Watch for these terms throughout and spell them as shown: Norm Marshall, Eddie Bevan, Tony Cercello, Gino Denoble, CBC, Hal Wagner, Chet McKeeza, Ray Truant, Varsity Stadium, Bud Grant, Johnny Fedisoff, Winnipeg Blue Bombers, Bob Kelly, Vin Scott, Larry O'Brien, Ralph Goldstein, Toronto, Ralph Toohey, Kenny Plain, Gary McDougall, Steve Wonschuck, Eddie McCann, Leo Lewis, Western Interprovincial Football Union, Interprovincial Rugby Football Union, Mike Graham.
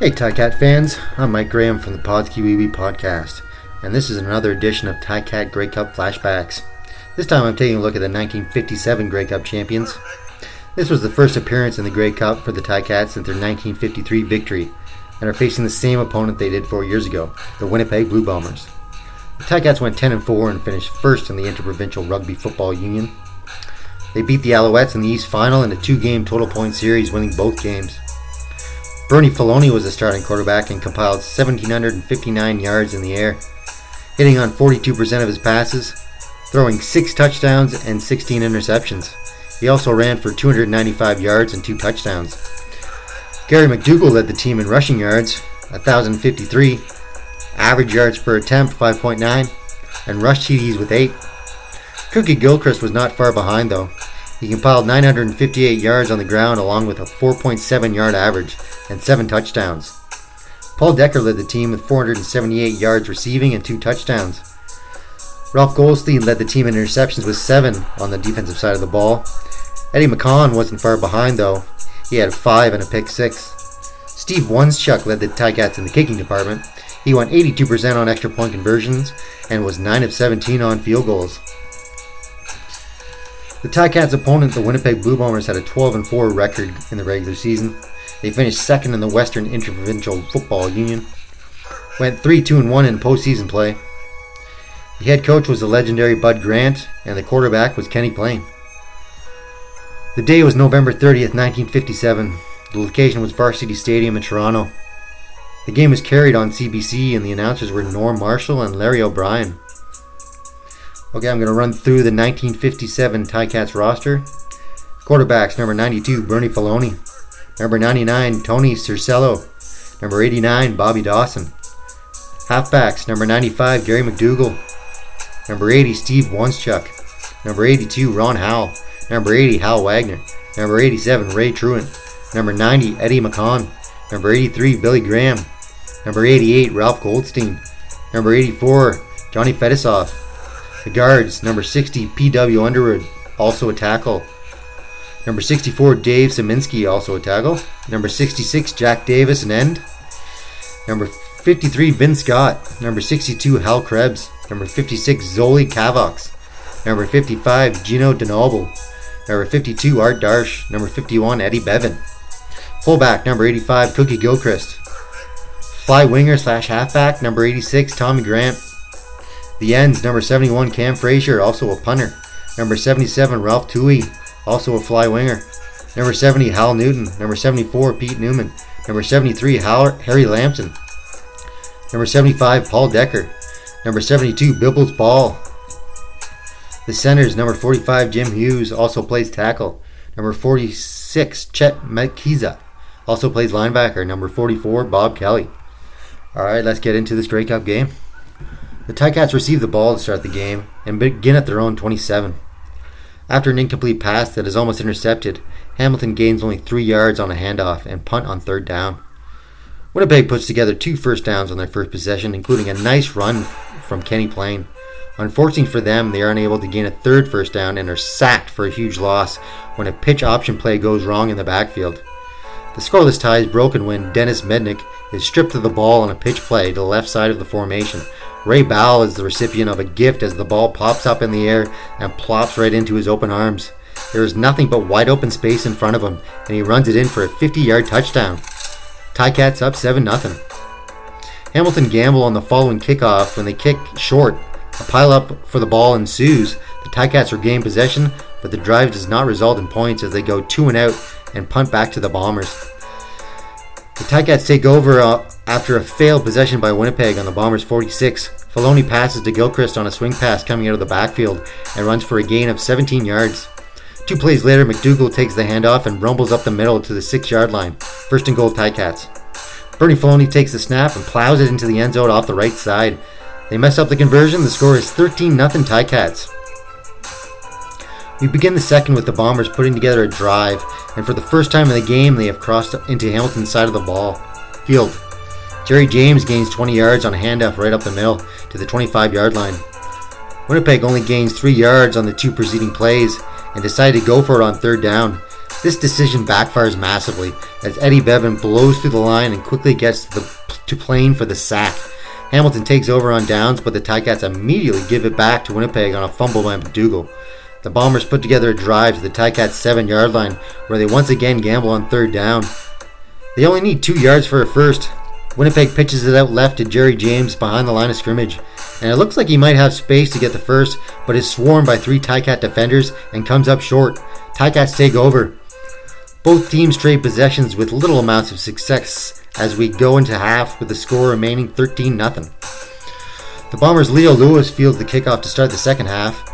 Hey TiCat fans, I'm Mike Graham from the PodsKiwiwi podcast, and this is another edition of TiCat Grey Cup Flashbacks. This time I'm taking a look at the 1957 Grey Cup champions. This was the first appearance in the Grey Cup for the TiCats since their 1953 victory, and are facing the same opponent they did 4 years ago, the Winnipeg Blue Bombers. The TiCats went 10-4 and finished first in the Interprovincial Rugby Football Union. They beat the Alouettes in the East Final in a two-game total point series, winning both games. Bernie Faloney was the starting quarterback and compiled 1,759 yards in the air, hitting on 42% of his passes, throwing 6 touchdowns and 16 interceptions. He also ran for 295 yards and 2 touchdowns. Gary McDougall led the team in rushing yards, 1,053, average yards per attempt, 5.9, and rush TDs with 8. Cookie Gilchrist was not far behind though. He compiled 958 yards on the ground along with a 4.7 yard average and 7 touchdowns. Paul Decker led the team with 478 yards receiving and 2 touchdowns. Ralph Goldstein led the team in interceptions with 7 on the defensive side of the ball. Eddie McCann wasn't far behind though. He had 5 and a pick 6. Steve Wonschuck led the TiCats in the kicking department. He won 82% on extra point conversions and was 9 of 17 on field goals. The TiCats' opponent, the Winnipeg Blue Bombers, had a 12-4 record in the regular season. They finished second in the Western Interprovincial Football Union, went 3-2-1 in postseason play. The head coach was the legendary Bud Grant, and the quarterback was Kenny Plain. The day was November 30th, 1957. The location was Varsity Stadium in Toronto. The game was carried on CBC, and the announcers were Norm Marshall and Larry O'Brien. Okay, I'm going to run through the 1957 TiCats roster. Quarterbacks, number 92, Bernie Faloney. Number 99, Tony Cercello. Number 89, Bobby Dawson. Halfbacks, number 95, Gary McDougall. Number 80, Steve Wonschuck. Number 82, Ron Howell. Number 80, Hal Wagner. Number 87, Ray Truant. Number 90, Eddie McCann. Number 83, Billy Graham. Number 88, Ralph Goldstein. Number 84, Johnny Fedisoff. The guards, number 60, P.W. Underwood, also a tackle. Number 64, Dave Siminski, also a tackle. Number 66, Jack Davis, an end. Number 53, Vin Scott. Number 62, Hal Krebs. Number 56, Zoli Kavox. Number 55, Gino DeNoble. Number 52, Art Darsh. Number 51, Eddie Bevan. Fullback, number 85, Cookie Gilchrist. Fly winger / halfback, number 86, Tommy Grant. The ends, number 71, Cam Frazier, also a punter. Number 77, Ralph Toohey, also a fly winger. Number 70, Hal Newton. Number 74, Pete Newman. Number 73, Harry Lampson. Number 75, Paul Decker. Number 72, Bibbles Ball. The centers, number 45, Jim Hughes, also plays tackle. Number 46, Chet McKeeza, also plays linebacker. Number 44, Bob Kelly. Alright, let's get into this Grey Cup game. The TiCats received the ball to start the game and begin at their own 27. After an incomplete pass that is almost intercepted, Hamilton gains only 3 yards on a handoff and punt on third down. Winnipeg puts together 2 first downs on their first possession, including a nice run from Kenny Plain. Unfortunately for them, they are unable to gain a third first down and are sacked for a huge loss when a pitch option play goes wrong in the backfield. The scoreless tie is broken when Dennis Mednick is stripped of the ball on a pitch play to the left side of the formation. Ray Ball is the recipient of a gift as the ball pops up in the air and plops right into his open arms. There is nothing but wide open space in front of him, and he runs it in for a 50-yard touchdown. TiCats up 7-0. Hamilton gamble on the following kickoff. When they kick short, a pile-up for the ball ensues. The TiCats regain possession, but the drive does not result in points as they go 2-and-out and punt back to the Bombers. The TiCats take over after a failed possession by Winnipeg on the Bombers' 46. Faloney passes to Gilchrist on a swing pass coming out of the backfield and runs for a gain of 17 yards. 2 plays later, McDougall takes the handoff and rumbles up the middle to the 6-yard line. 1st and goal TiCats. Bernie Faloney takes the snap and plows it into the end zone off the right side. They mess up the conversion. The score is 13-0 TiCats. We begin the second with the Bombers putting together a drive, and for the first time in the game they have crossed into Hamilton's side of the field. Jerry James gains 20 yards on a handoff right up the middle to the 25-yard line. Winnipeg only gains 3 yards on the 2 preceding plays and decide to go for it on third down. This decision backfires massively as Eddie Bevan blows through the line and quickly gets to Plain for the sack. Hamilton takes over on downs, but the TiCats immediately give it back to Winnipeg on a fumble by McDougall. The Bombers put together a drive to the TiCats' 7-yard line, where they once again gamble on third down. They only need 2 yards for a first. Winnipeg pitches it out left to Jerry James behind the line of scrimmage, and it looks like he might have space to get the first, but is swarmed by three TiCat defenders and comes up short. TiCats take over. Both teams trade possessions with little amounts of success as we go into half with the score remaining 13-0. The Bombers' Leo Lewis fields the kickoff to start the second half,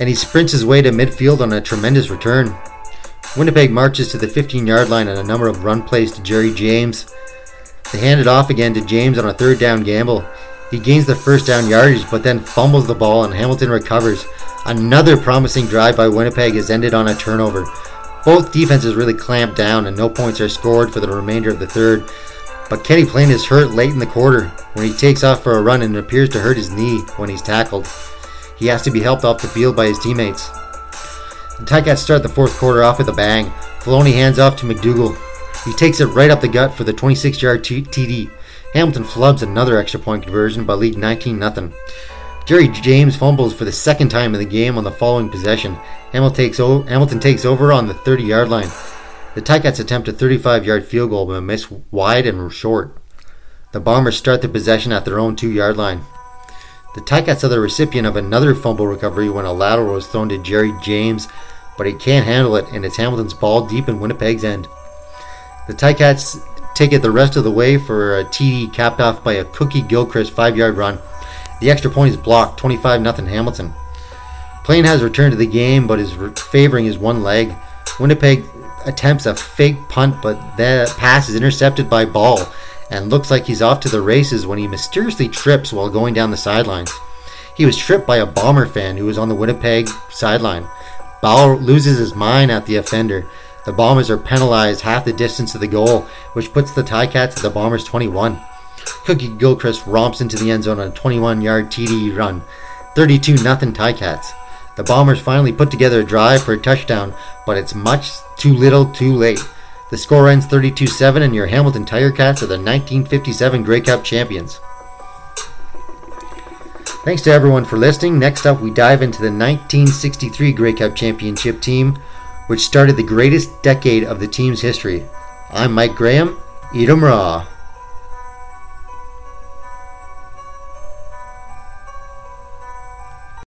and he sprints his way to midfield on a tremendous return. Winnipeg marches to the 15-yard line and a number of run plays to Jerry James. They hand it off again to James on a third down gamble. He gains the first down yardage but then fumbles the ball and Hamilton recovers. Another promising drive by Winnipeg is ended on a turnover. Both defenses really clamp down and no points are scored for the remainder of the third. But Kenny Plain is hurt late in the quarter when he takes off for a run and appears to hurt his knee when he's tackled. He has to be helped off the field by his teammates. The TiCats start the fourth quarter off with a bang. Faloney hands off to McDougall. He takes it right up the gut for the 26-yard TD. Hamilton flubs another extra point conversion by lead 19-0. Jerry James fumbles for the second time in the game on the following possession. Hamilton takes over on the 30-yard line. The TiCats attempt a 35-yard field goal but miss wide and short. The Bombers start the possession at their own 2-yard line. The TiCats are the recipient of another fumble recovery when a lateral was thrown to Jerry James, but he can't handle it and it's Hamilton's ball deep in Winnipeg's end. The TiCats take it the rest of the way for a TD capped off by a Cookie Gilchrist 5-yard run. The extra point is blocked, 25-0 Hamilton. Plain has returned to the game but is favoring his one leg. Winnipeg attempts a fake punt but that pass is intercepted by Ball and looks like he's off to the races when he mysteriously trips while going down the sidelines. He was tripped by a Bomber fan who was on the Winnipeg sideline. Ball loses his mind at the offender. The Bombers are penalized half the distance to the goal, which puts the TiCats at the Bombers' 21. Cookie Gilchrist romps into the end zone on a 21-yard TD run. 32-0 TiCats. The Bombers finally put together a drive for a touchdown, but it's much too little too late. The score ends 32-7 and your Hamilton TiCats are the 1957 Grey Cup champions. Thanks to everyone for listening. Next up, we dive into the 1963 Grey Cup championship team, which started the greatest decade of the team's history. I'm Mike Graham. Eat 'em raw.